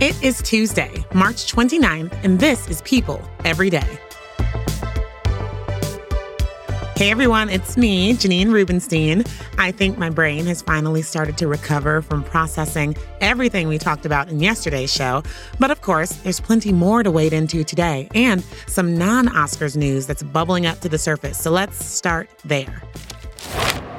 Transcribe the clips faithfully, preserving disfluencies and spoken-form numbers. It is Tuesday, March twenty-ninth, and this is People Every Day. Hey everyone, it's me, Janine Rubenstein. I think my brain has finally started to recover from processing everything we talked about in yesterday's show. But of course, there's plenty more to wade into today and some non-Oscars news that's bubbling up to the surface. So let's start there.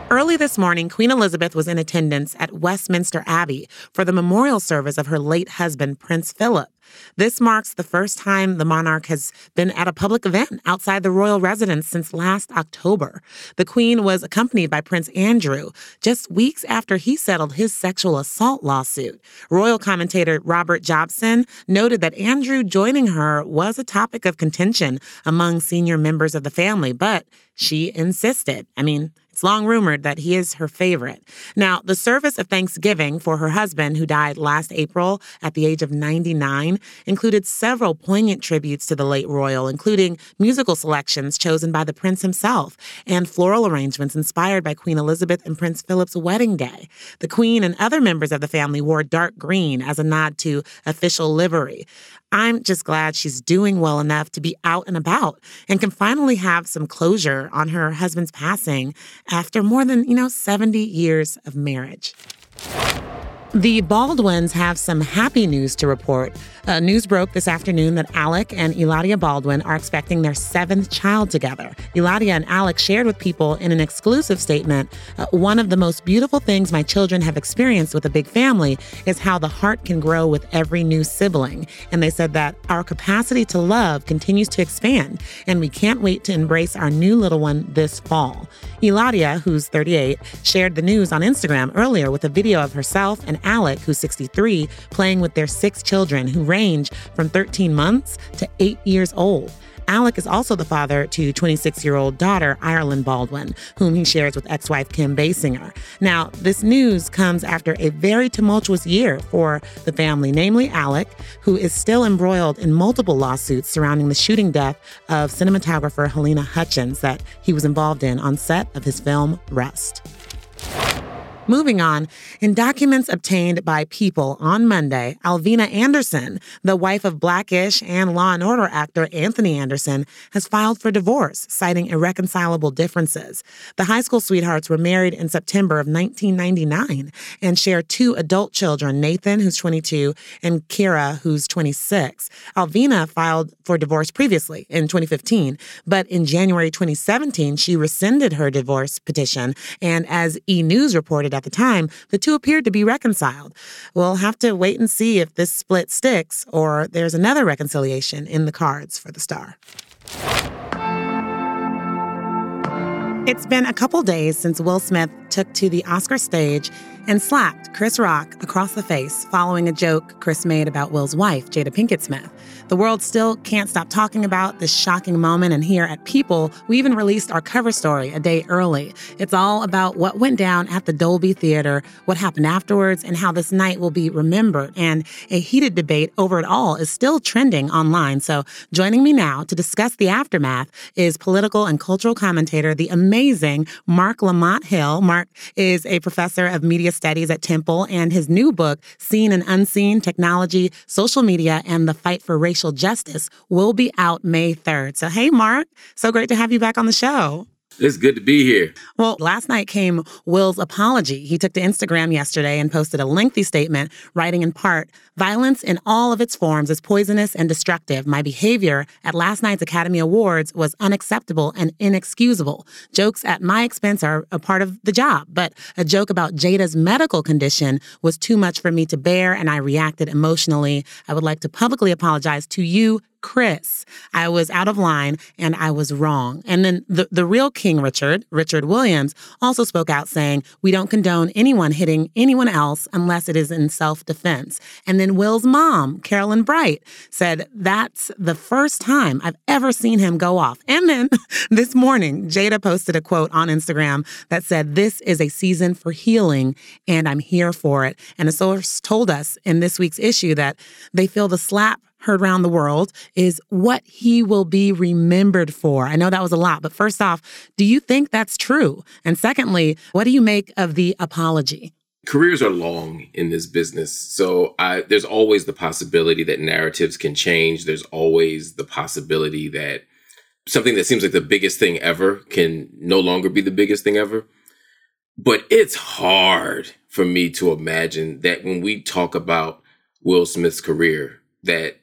Early this morning, Queen Elizabeth was in attendance at Westminster Abbey for the memorial service of her late husband, Prince Philip. This marks the first time the monarch has been at a public event outside the royal residence since last October. The Queen was accompanied by Prince Andrew just weeks after he settled his sexual assault lawsuit. Royal commentator Robert Jobson noted that Andrew joining her was a topic of contention among senior members of the family, but she insisted. I mean, it's long rumored that he is her favorite. Now, the service of Thanksgiving for her husband, who died last April at the age of ninety-nine, included several poignant tributes to the late royal, including musical selections chosen by the prince himself and floral arrangements inspired by Queen Elizabeth and Prince Philip's wedding day. The Queen and other members of the family wore dark green as a nod to official livery. I'm just glad she's doing well enough to be out and about and can finally have some closure on her husband's passing after more than, you know, seventy years of marriage. The Baldwins have some happy news to report. Uh, news broke this afternoon that Alec and Eladia Baldwin are expecting their seventh child together. Eladia and Alec shared with People in an exclusive statement, uh, one of the most beautiful things my children have experienced with a big family is how the heart can grow with every new sibling. And they said that our capacity to love continues to expand, and we can't wait to embrace our new little one this fall. Eladia, who's thirty-eight, shared the news on Instagram earlier with a video of herself and Alec, who's sixty-three, playing with their six children, who range from thirteen months to eight years old. Alec is also the father to twenty-six-year-old daughter Ireland Baldwin, whom he shares with ex-wife Kim Basinger. Now, this news comes after a very tumultuous year for the family, namely Alec, who is still embroiled in multiple lawsuits surrounding the shooting death of cinematographer Helena Hutchins that he was involved in on set of his film Rust. Moving on, in documents obtained by People on Monday, Alvina Anderson, the wife of Black-ish and Law and Order actor Anthony Anderson, has filed for divorce, citing irreconcilable differences. The high school sweethearts were married in September of nineteen ninety-nine and share two adult children, Nathan, who's twenty-two, and Kira, who's twenty-six. Alvina filed for divorce previously in twenty fifteen, but in January twenty seventeen, she rescinded her divorce petition, and as E! News reported at the time, the two appeared to be reconciled. We'll have to wait and see if this split sticks or there's another reconciliation in the cards for the star. It's been a couple days since Will Smith took to the Oscar stage and slapped Chris Rock across the face following a joke Chris made about Will's wife, Jada Pinkett Smith. The world still can't stop talking about this shocking moment, and here at People, we even released our cover story a day early. It's all about what went down at the Dolby Theater, what happened afterwards, and how this night will be remembered. And a heated debate over it all is still trending online. So joining me now to discuss the aftermath is political and cultural commentator, the amazing Mark Lamont Hill. Mark is a professor of media studies at Temple, and his new book, Seen and Unseen, Technology, Social Media, and the Fight for Racial Justice, will be out May third. So hey, Mark, so great to have you back on the show. It's good to be here. Well, last night came Will's apology. He took to Instagram yesterday and posted a lengthy statement, writing in part, "Violence in all of its forms is poisonous and destructive. My behavior at last night's Academy Awards was unacceptable and inexcusable. Jokes at my expense are a part of the job, but a joke about Jada's medical condition was too much for me to bear, and I reacted emotionally. I would like to publicly apologize to you, Chris, I was out of line and I was wrong. And then the, the real King Richard, Richard Williams, also spoke out saying, we don't condone anyone hitting anyone else unless it is in self-defense. And then Will's mom, Carolyn Bright, said, that's the first time I've ever seen him go off. And then this morning, Jada posted a quote on Instagram that said, this is a season for healing and I'm here for it. And a source told us in this week's issue that they feel the slap heard around the world is what he will be remembered for. I know that was a lot, but first off, do you think that's true? And secondly, what do you make of the apology? Careers are long in this business, so I, there's always the possibility that narratives can change. There's always the possibility that something that seems like the biggest thing ever can no longer be the biggest thing ever. But it's hard for me to imagine that when we talk about Will Smith's career, that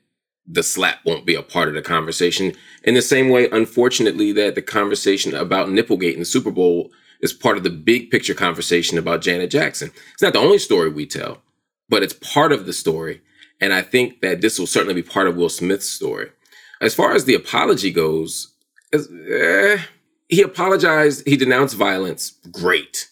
the slap won't be a part of the conversation. In the same way, unfortunately, that the conversation about Nipplegate and the Super Bowl is part of the big picture conversation about Janet Jackson. It's not the only story we tell, but it's part of the story. And I think that this will certainly be part of Will Smith's story. As far as the apology goes, eh, he apologized. He denounced violence. Great.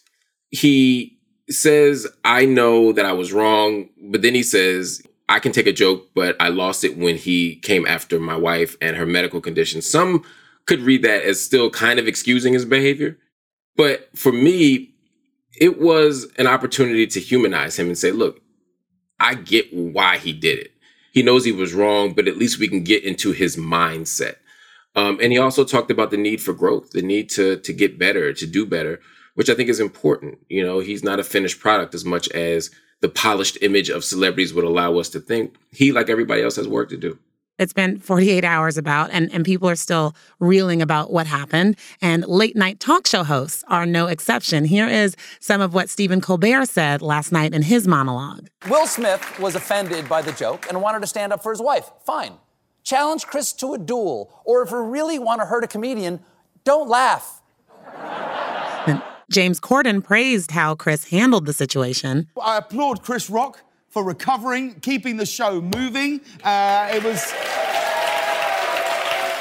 He says, I know that I was wrong. But then he says, I can take a joke, but I lost it when he came after my wife and her medical condition. Some could read that as still kind of excusing his behavior. But for me, it was an opportunity to humanize him and say, look, I get why he did it. He knows he was wrong, but at least we can get into his mindset. Um, and he also talked about the need for growth, the need to to get better, to do better, which I think is important. You know, he's not a finished product as much as the polished image of celebrities would allow us to think. He, like everybody else, has work to do. It's been forty-eight hours about, and, and people are still reeling about what happened. And late-night talk show hosts are no exception. Here is some of what Stephen Colbert said last night in his monologue. Will Smith was offended by the joke and wanted to stand up for his wife. Fine. Challenge Chris to a duel. Or if you really want to hurt a comedian, don't laugh. James Corden praised how Chris handled the situation. I applaud Chris Rock for recovering, keeping the show moving. Uh, it was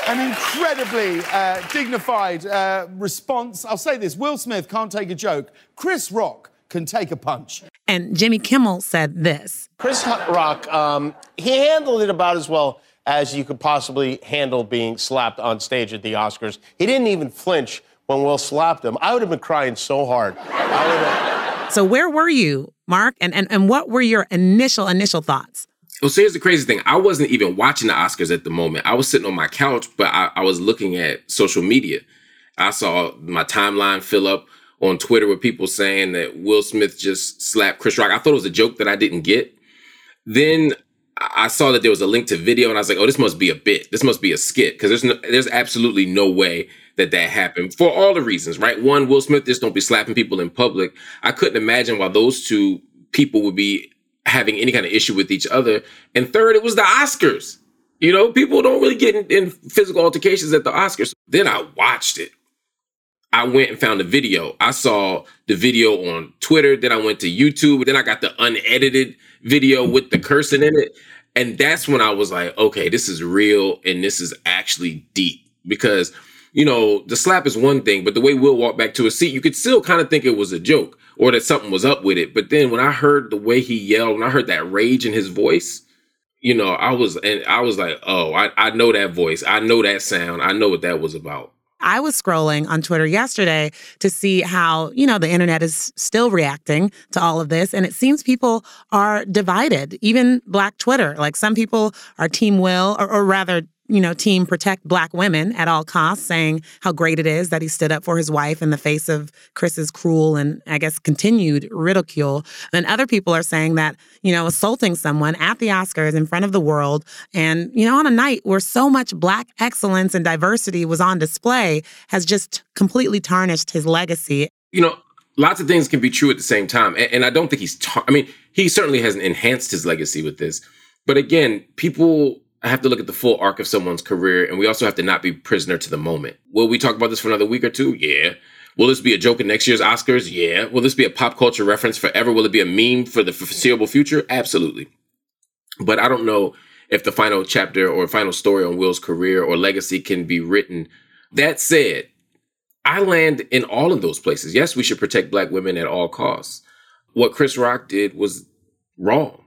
an incredibly uh, dignified uh, response. I'll say this, Will Smith can't take a joke. Chris Rock can take a punch. And Jimmy Kimmel said this. Chris Rock, um, he handled it about as well as you could possibly handle being slapped on stage at the Oscars. He didn't even flinch when Will slapped him. I would have been crying so hard. I have... So where were you, Mark? And, and and what were your initial, initial thoughts? Well, so here's the crazy thing. I wasn't even watching the Oscars at the moment. I was sitting on my couch, but I, I was looking at social media. I saw my timeline fill up on Twitter with people saying that Will Smith just slapped Chris Rock. I thought it was a joke that I didn't get. Then I saw that there was a link to video, and I was like, oh, this must be a bit. This must be a skit, because there's no, there's absolutely no way that that happened for all the reasons, right? One, Will Smith just don't be slapping people in public. I couldn't imagine why those two people would be having any kind of issue with each other. And third, it was the Oscars. You know, people don't really get in, in physical altercations at the Oscars. Then I watched it. I went and found the video. I saw the video on Twitter. Then I went to YouTube. Then I got the unedited video with the cursing in it. And that's when I was like, okay, this is real. And this is actually deep, because, you know, the slap is one thing, but the way Will walked back to his seat, you could still kind of think it was a joke or that something was up with it. But then when I heard the way he yelled, when I heard that rage in his voice, you know, I was and I was like, oh, I, I know that voice. I know that sound. I know what that was about. I was scrolling on Twitter yesterday to see how, you know, the internet is still reacting to all of this. And it seems people are divided, even Black Twitter. Like, some people are Team Will, or, or rather, you know, Team Protect Black Women at all costs, saying how great it is that he stood up for his wife in the face of Chris's cruel and, I guess, continued ridicule. And other people are saying that, you know, assaulting someone at the Oscars in front of the world and, you know, on a night where so much Black excellence and diversity was on display has just completely tarnished his legacy. You know, lots of things can be true at the same time. And, and I don't think he's, tar- I mean, he certainly hasn't enhanced his legacy with this. But again, people... I have to look at the full arc of someone's career, and we also have to not be prisoner to the moment. Will we talk about this for another week or two? Yeah. Will this be a joke in next year's Oscars? Yeah. Will this be a pop culture reference forever? Will it be a meme for the foreseeable future? Absolutely. But I don't know if the final chapter or final story on Will's career or legacy can be written. That said, I land in all of those places. Yes, we should protect Black women at all costs. What Chris Rock did was wrong.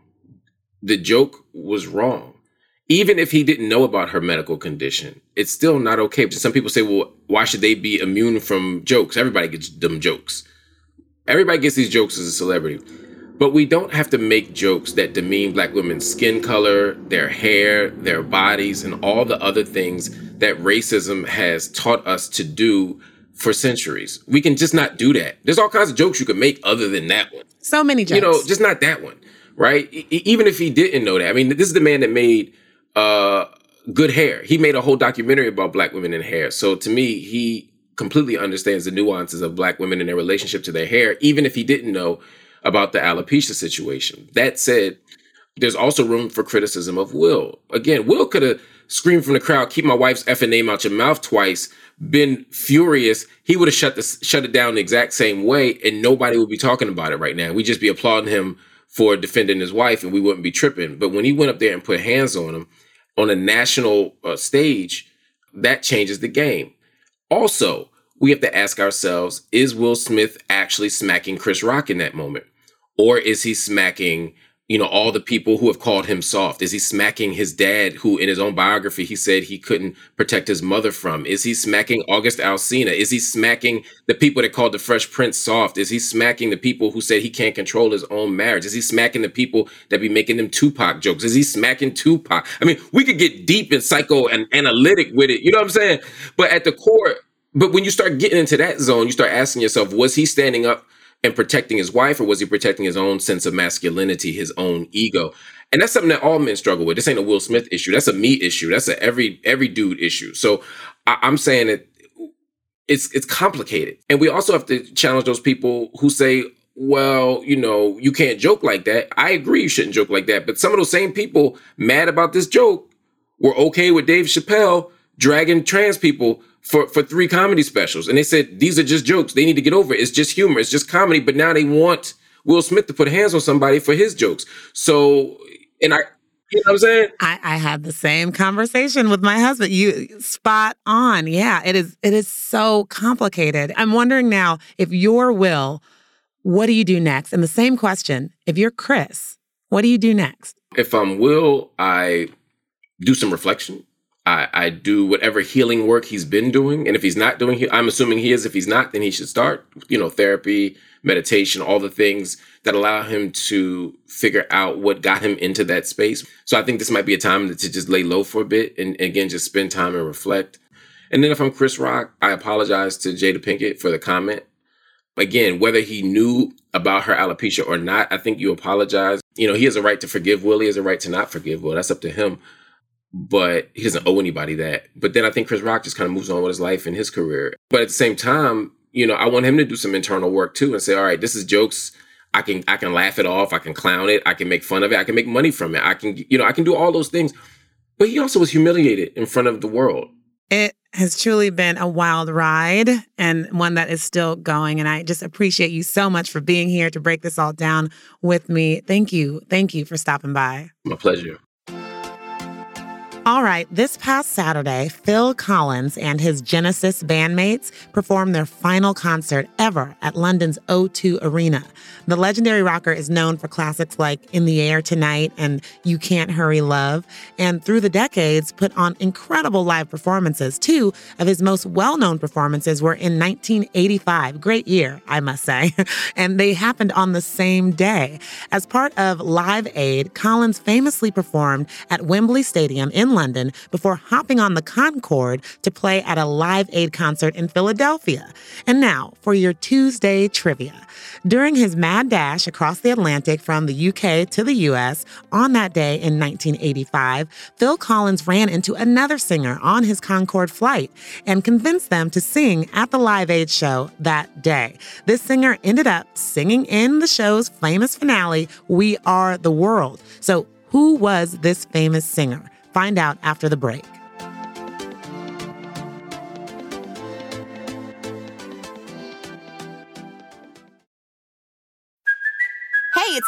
The joke was wrong. Even if he didn't know about her medical condition, it's still not okay. Some people say, well, why should they be immune from jokes? Everybody gets dumb jokes. Everybody gets these jokes as a celebrity. But we don't have to make jokes that demean Black women's skin color, their hair, their bodies, and all the other things that racism has taught us to do for centuries. We can just not do that. There's all kinds of jokes you can make other than that one. So many jokes. You know, just not that one, right? E- even if he didn't know that. I mean, this is the man that made uh, Good Hair. He made a whole documentary about Black women and hair. So to me, he completely understands the nuances of Black women and their relationship to their hair, even if he didn't know about the alopecia situation. That said, there's also room for criticism of Will. Again, Will could have screamed from the crowd, keep my wife's effing name out your mouth twice, been furious. He would have shut the, shut it down the exact same way, and nobody would be talking about it right now. We'd just be applauding him for defending his wife, and we wouldn't be tripping. But when he went up there and put hands on him on a national uh, stage, that changes the game. Also, we have to ask ourselves, is Will Smith actually smacking Chris Rock in that moment? Or is he smacking, you know, all the people who have called him soft? Is he smacking his dad, who in his own biography, he said he couldn't protect his mother from? Is he smacking August Alsina? Is he smacking the people that called the Fresh Prince soft? Is he smacking the people who said he can't control his own marriage? Is he smacking the people that be making them Tupac jokes? Is he smacking Tupac? I mean, we could get deep and psycho and analytic with it. You know what I'm saying? But at the core... But when you start getting into that zone, you start asking yourself, was he standing up and protecting his wife, or was he protecting his own sense of masculinity, his own ego? And that's something that all men struggle with. This ain't a Will Smith issue. That's a me issue. That's a every every dude issue. So I, I'm saying that it's it's complicated. And we also have to challenge those people who say, well, you know, you can't joke like that. I agree you shouldn't joke like that. But some of those same people mad about this joke were okay with Dave Chappelle dragging trans people for for three comedy specials. And they said, these are just jokes. They need to get over it. It's just humor. It's just comedy. But now they want Will Smith to put hands on somebody for his jokes. So, and I, you know what I'm saying? I, I had the same conversation with my husband. You spot on. Yeah, it is. It is so complicated. I'm wondering now, if you're Will, what do you do next? And the same question, if you're Chris, what do you do next? If I'm Will, I do some reflection. I, I do whatever healing work he's been doing. And if he's not doing, I'm assuming he is. If he's not, then he should start, you know, therapy, meditation, all the things that allow him to figure out what got him into that space. So I think this might be a time to just lay low for a bit and, and again, just spend time and reflect. And then if I'm Chris Rock, I apologize to Jada Pinkett for the comment. Again, whether he knew about her alopecia or not, I think you apologize. You know, he has a right to forgive Will. He has a right to not forgive Will. That's up to him. But he doesn't owe anybody that. But then I think Chris Rock just kind of moves on with his life and his career. But at the same time, you know, I want him to do some internal work too and say, all right, this is jokes. I can I can laugh it off. I can clown it. I can make fun of it. I can make money from it. I can, you know, I can do all those things. But he also was humiliated in front of the world. It has truly been a wild ride, and one that is still going. And I just appreciate you so much for being here to break this all down with me. Thank you. Thank you for stopping by. My pleasure. All right, this past Saturday, Phil Collins and his Genesis bandmates performed their final concert ever at London's O two Arena. The legendary rocker is known for classics like In the Air Tonight and You Can't Hurry Love, and through the decades put on incredible live performances. Two of his most well-known performances were in nineteen eighty-five, great year, I must say, and they happened on the same day. As part of Live Aid, Collins famously performed at Wembley Stadium in London before hopping on the Concorde to play at a Live Aid concert in Philadelphia. And now for your Tuesday trivia. During his mad dash across the Atlantic from the U K to the U S on that day in nineteen eighty-five, Phil Collins ran into another singer on his Concorde flight and convinced them to sing at the Live Aid show that day. This singer ended up singing in the show's famous finale, We Are the World. So who was this famous singer? Find out after the break. Hey, it's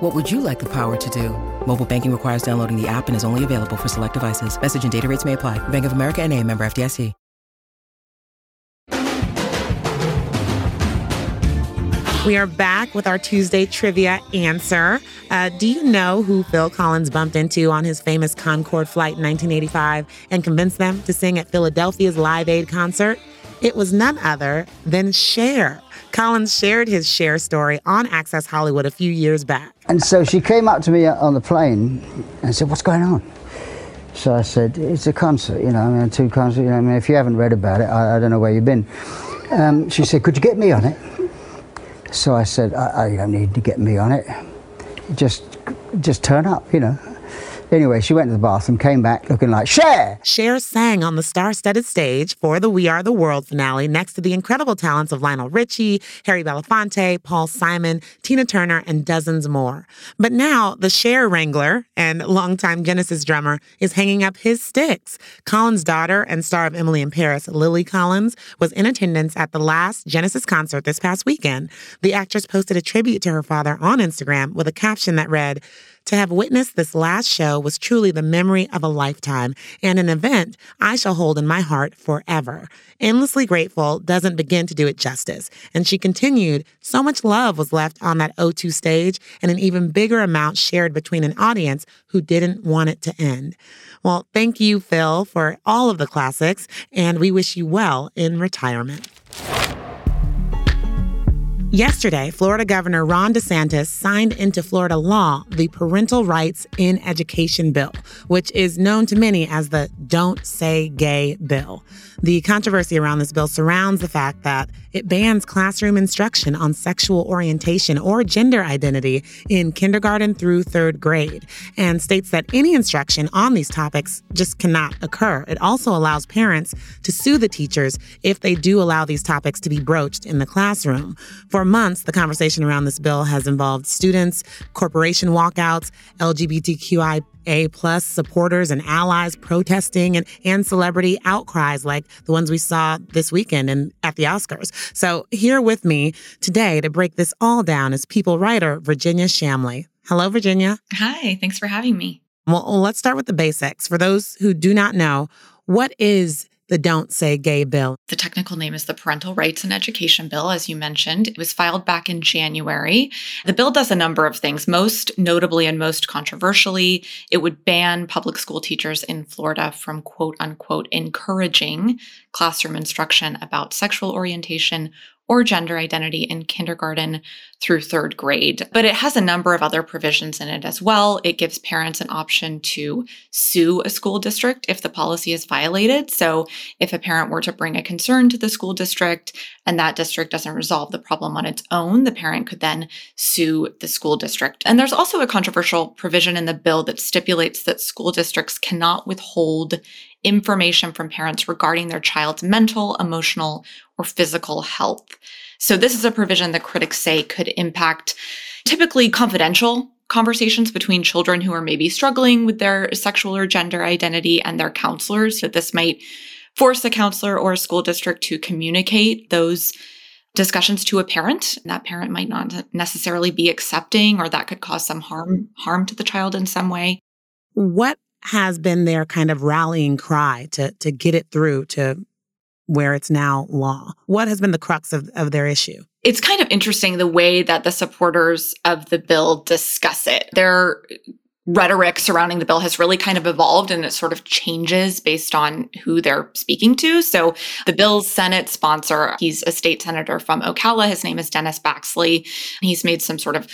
What would you like the power to do? Mobile banking requires downloading the app and is only available for select devices. Message and data rates may apply. Bank of America N A, member F D I C. We are back with our Tuesday trivia answer. Uh, do you know who Phil Collins bumped into on his famous Concorde flight in nineteen eighty-five and convinced them to sing at Philadelphia's Live Aid concert? It was none other than Cher. Collins shared his Cher story on Access Hollywood a few years back. And so she came up to me on the plane and said, "What's going on?" So I said, "It's a concert, you know, I mean, two concerts, you know, I mean, if you haven't read about it, I, I don't know where you've been." Um, she said, "Could you get me on it?" So I said, I, I don't need to get me on it. Just, just turn up, you know. Anyway, she went to the bathroom, came back looking like Cher. Cher sang on the star-studded stage for the We Are the World finale next to the incredible talents of Lionel Richie, Harry Belafonte, Paul Simon, Tina Turner, and dozens more. But now the Cher wrangler and longtime Genesis drummer is hanging up his sticks. Collins' daughter and star of Emily in Paris, Lily Collins, was in attendance at the last Genesis concert this past weekend. The actress posted a tribute to her father on Instagram with a caption that read, "To have witnessed this last show was truly the memory of a lifetime and an event I shall hold in my heart forever. Endlessly grateful doesn't begin to do it justice." And she continued, "So much love was left on that O two stage and an even bigger amount shared between an audience who didn't want it to end." Well, thank you, Phil, for all of the classics, and we wish you well in retirement. Yesterday, Florida Governor Ron DeSantis signed into Florida law the Parental Rights in Education Bill, which is known to many as the Don't Say Gay Bill. The controversy around this bill surrounds the fact that it bans classroom instruction on sexual orientation or gender identity in kindergarten through third grade, and states that any instruction on these topics just cannot occur. It also allows parents to sue the teachers if they do allow these topics to be broached in the classroom. For months, the conversation around this bill has involved students, corporation walkouts, L G B T Q I A plus supporters and allies protesting, and, and celebrity outcries like the ones we saw this weekend and at the Oscars. So here with me today to break this all down is people writer Virginia Shamley. Hello, Virginia. Hi, thanks for having me. Well, let's start with the basics. For those who do not know, what is the Don't Say Gay Bill? The technical name is the Parental Rights in Education Bill, as you mentioned. It was filed back in January. The bill does a number of things. Most notably and most controversially, it would ban public school teachers in Florida from, quote unquote, encouraging classroom instruction about sexual orientation or gender identity in kindergarten through third grade. But it has a number of other provisions in it as well. It gives parents an option to sue a school district if the policy is violated. So if a parent were to bring a concern to the school district and that district doesn't resolve the problem on its own, the parent could then sue the school district. And there's also a controversial provision in the bill that stipulates that school districts cannot withhold information from parents regarding their child's mental, emotional, or physical health. So this is a provision that critics say could impact typically confidential conversations between children who are maybe struggling with their sexual or gender identity and their counselors. So this might force a counselor or a school district to communicate those discussions to a parent. That parent might not necessarily be accepting, or that could cause some harm, harm to the child in some way. What has been their kind of rallying cry to to get it through to where it's now law? What has been the crux of, of their issue? It's kind of interesting the way that the supporters of the bill discuss it. They're rhetoric surrounding the bill has really kind of evolved, and it sort of changes based on who they're speaking to. So the bill's Senate sponsor, he's a state senator from Ocala. His name is Dennis Baxley. He's made some sort of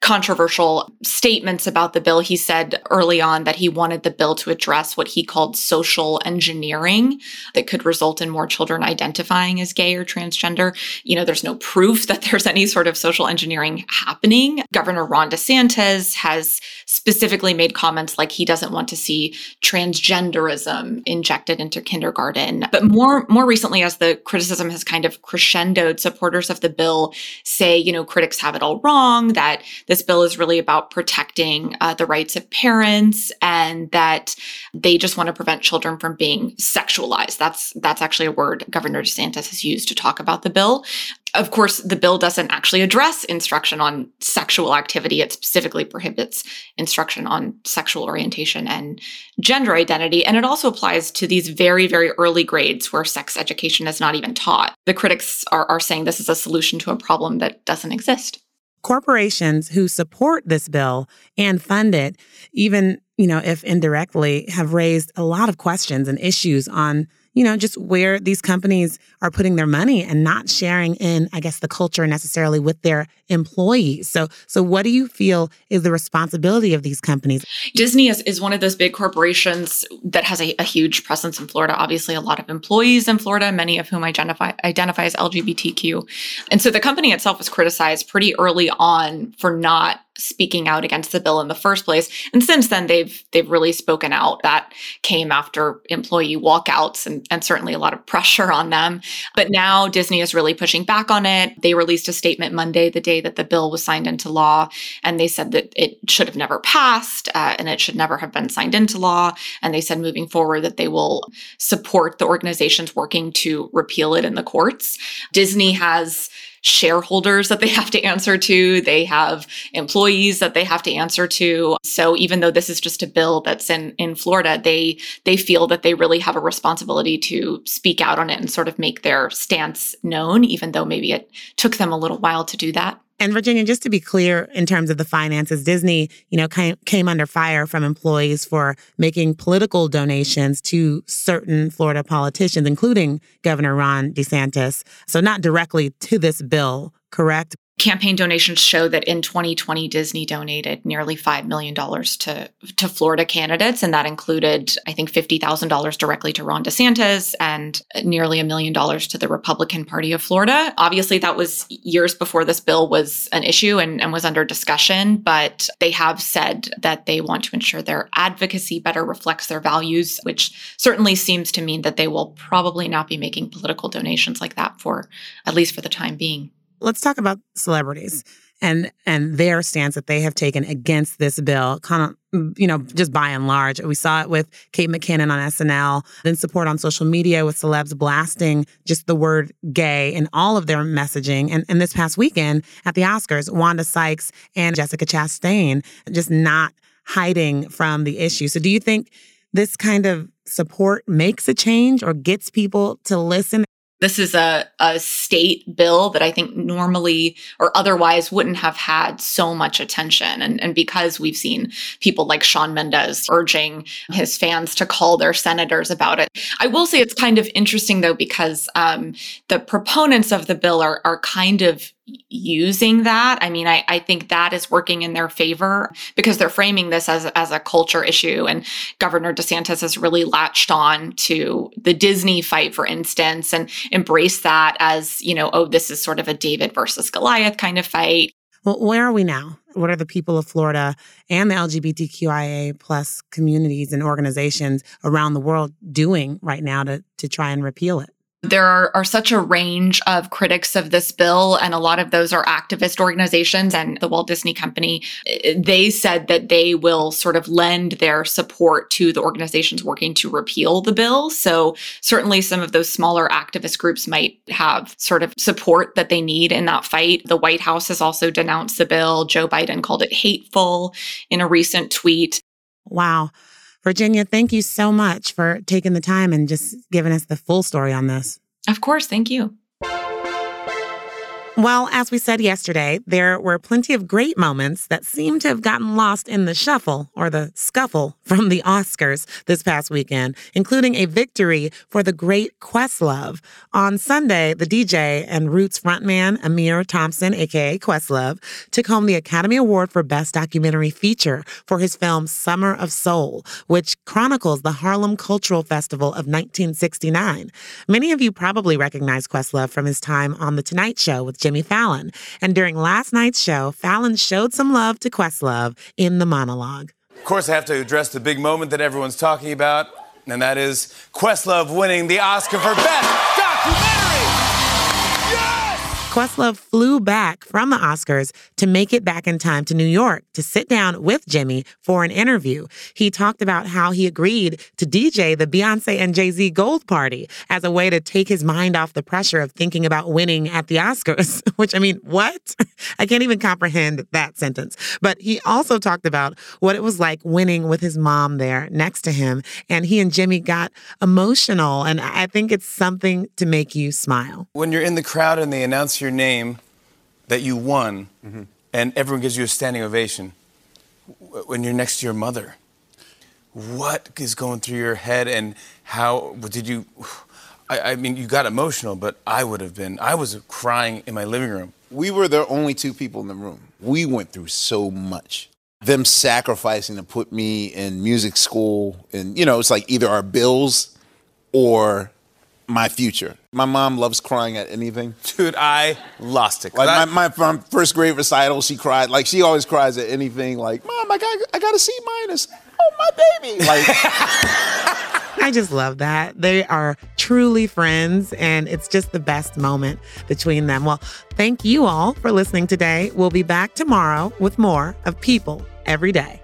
controversial statements about the bill. He said early on that he wanted the bill to address what he called social engineering that could result in more children identifying as gay or transgender. You know, there's no proof that there's any sort of social engineering happening. Governor Ron DeSantis has specifically made comments like he doesn't want to see transgenderism injected into kindergarten. But more, more recently, as the criticism has kind of crescendoed, supporters of the bill say, you know, critics have it all wrong, that this bill is really about protecting uh, the rights of parents, and that they just want to prevent children from being sexualized. That's that's actually a word Governor DeSantis has used to talk about the bill. Of course, the bill doesn't actually address instruction on sexual activity. It specifically prohibits instruction on sexual orientation and gender identity. And it also applies to these very, very early grades where sex education is not even taught. The critics are, are saying this is a solution to a problem that doesn't exist. Corporations who support this bill and fund it, even, you know, if indirectly, have raised a lot of questions and issues on, you know, just where these companies are putting their money and not sharing in, I guess, the culture necessarily with their employees. So so what do you feel is the responsibility of these companies? Disney is, is one of those big corporations that has a, a huge presence in Florida, obviously a lot of employees in Florida, many of whom identify, identify as L G B T Q. And so the company itself was criticized pretty early on for not speaking out against the bill in the first place. And since then, they've they've really spoken out. That came after employee walkouts and, and certainly a lot of pressure on them. But now Disney is really pushing back on it. They released a statement Monday, the day that the bill was signed into law, and they said that it should have never passed uh, and it should never have been signed into law. And they said moving forward that they will support the organizations working to repeal it in the courts. Disney has shareholders that they have to answer to. They have employees that they have to answer to. So even though this is just a bill that's in, in Florida, they they feel that they really have a responsibility to speak out on it and sort of make their stance known, even though maybe it took them a little while to do that. And Virginia, just to be clear, in terms of the finances, Disney, you know, came, came under fire from employees for making political donations to certain Florida politicians, including Governor Ron DeSantis. So not directly to this bill, correct? Campaign donations show that in twenty twenty, Disney donated nearly five million dollars to, to Florida candidates. And that included, I think, fifty thousand dollars directly to Ron DeSantis and nearly a million dollars to the Republican Party of Florida. Obviously, that was years before this bill was an issue and, and was under discussion. But they have said that they want to ensure their advocacy better reflects their values, which certainly seems to mean that they will probably not be making political donations like that for at least for the time being. Let's talk about celebrities and and their stance that they have taken against this bill, kind of, you know, just by and large. We saw it with Kate McKinnon on S N L, then support on social media with celebs blasting just the word gay in all of their messaging. And, and this past weekend at the Oscars, Wanda Sykes and Jessica Chastain just not hiding from the issue. So do you think this kind of support makes a change or gets people to listen? This is a, a state bill that I think normally or otherwise wouldn't have had so much attention. And, and because we've seen people like Shawn Mendes urging his fans to call their senators about it. I will say it's kind of interesting, though, because um, the proponents of the bill are, are kind of using that. I mean, I, I think that is working in their favor because they're framing this as, as a culture issue. And Governor DeSantis has really latched on to the Disney fight, for instance, and embraced that as, you know, oh, this is sort of a David versus Goliath kind of fight. Well, where are we now? What are the people of Florida and the L G B T Q I A plus communities and organizations around the world doing right now to, to try and repeal it? There are, are such a range of critics of this bill, and a lot of those are activist organizations. And the Walt Disney Company, they said that they will sort of lend their support to the organizations working to repeal the bill. So certainly some of those smaller activist groups might have sort of support that they need in that fight. The White House has also denounced the bill. Joe Biden called it hateful in a recent tweet. Wow. Virginia, thank you so much for taking the time and just giving us the full story on this. Of course. Thank you. Well, as we said yesterday, there were plenty of great moments that seem to have gotten lost in the shuffle or the scuffle from the Oscars this past weekend, including a victory for the great Questlove. On Sunday, the D J and Roots frontman Amir Thompson, a k a. Questlove, took home the Academy Award for Best Documentary Feature for his film Summer of Soul, which chronicles the Harlem Cultural Festival of nineteen sixty-nine. Many of you probably recognize Questlove from his time on The Tonight Show with Jimmy Fallon. And during last night's show, Fallon showed some love to Questlove in the monologue. Of course, I have to address the big moment that everyone's talking about, and that is Questlove winning the Oscar for Best Documentary! Yes! Questlove flew back from the Oscars to make it back in time to New York to sit down with Jimmy for an interview. He talked about how he agreed to D J the Beyoncé and Jay-Z Gold Party as a way to take his mind off the pressure of thinking about winning at the Oscars, which, I mean, what? I can't even comprehend that sentence. But he also talked about what it was like winning with his mom there next to him. And he and Jimmy got emotional. And I think it's something to make you smile. When you're in the crowd and they announce your name, that you won, mm-hmm. and everyone gives you a standing ovation, when you're next to your mother, what is going through your head and how did you... I, I mean, you got emotional, but I would have been. I was crying in my living room. We were the only two people in the room. We went through so much. Them sacrificing to put me in music school. And, you know, it's like either our bills or my future. My mom loves crying at anything. Dude, I lost it. Like I... My, my, my first grade recital, she cried. Like, she always cries at anything. Like, Mom, I got, I got a C minus. Oh, my baby. Like... I just love that. They are truly friends, and it's just the best moment between them. Well, thank you all for listening today. We'll be back tomorrow with more of People Every Day.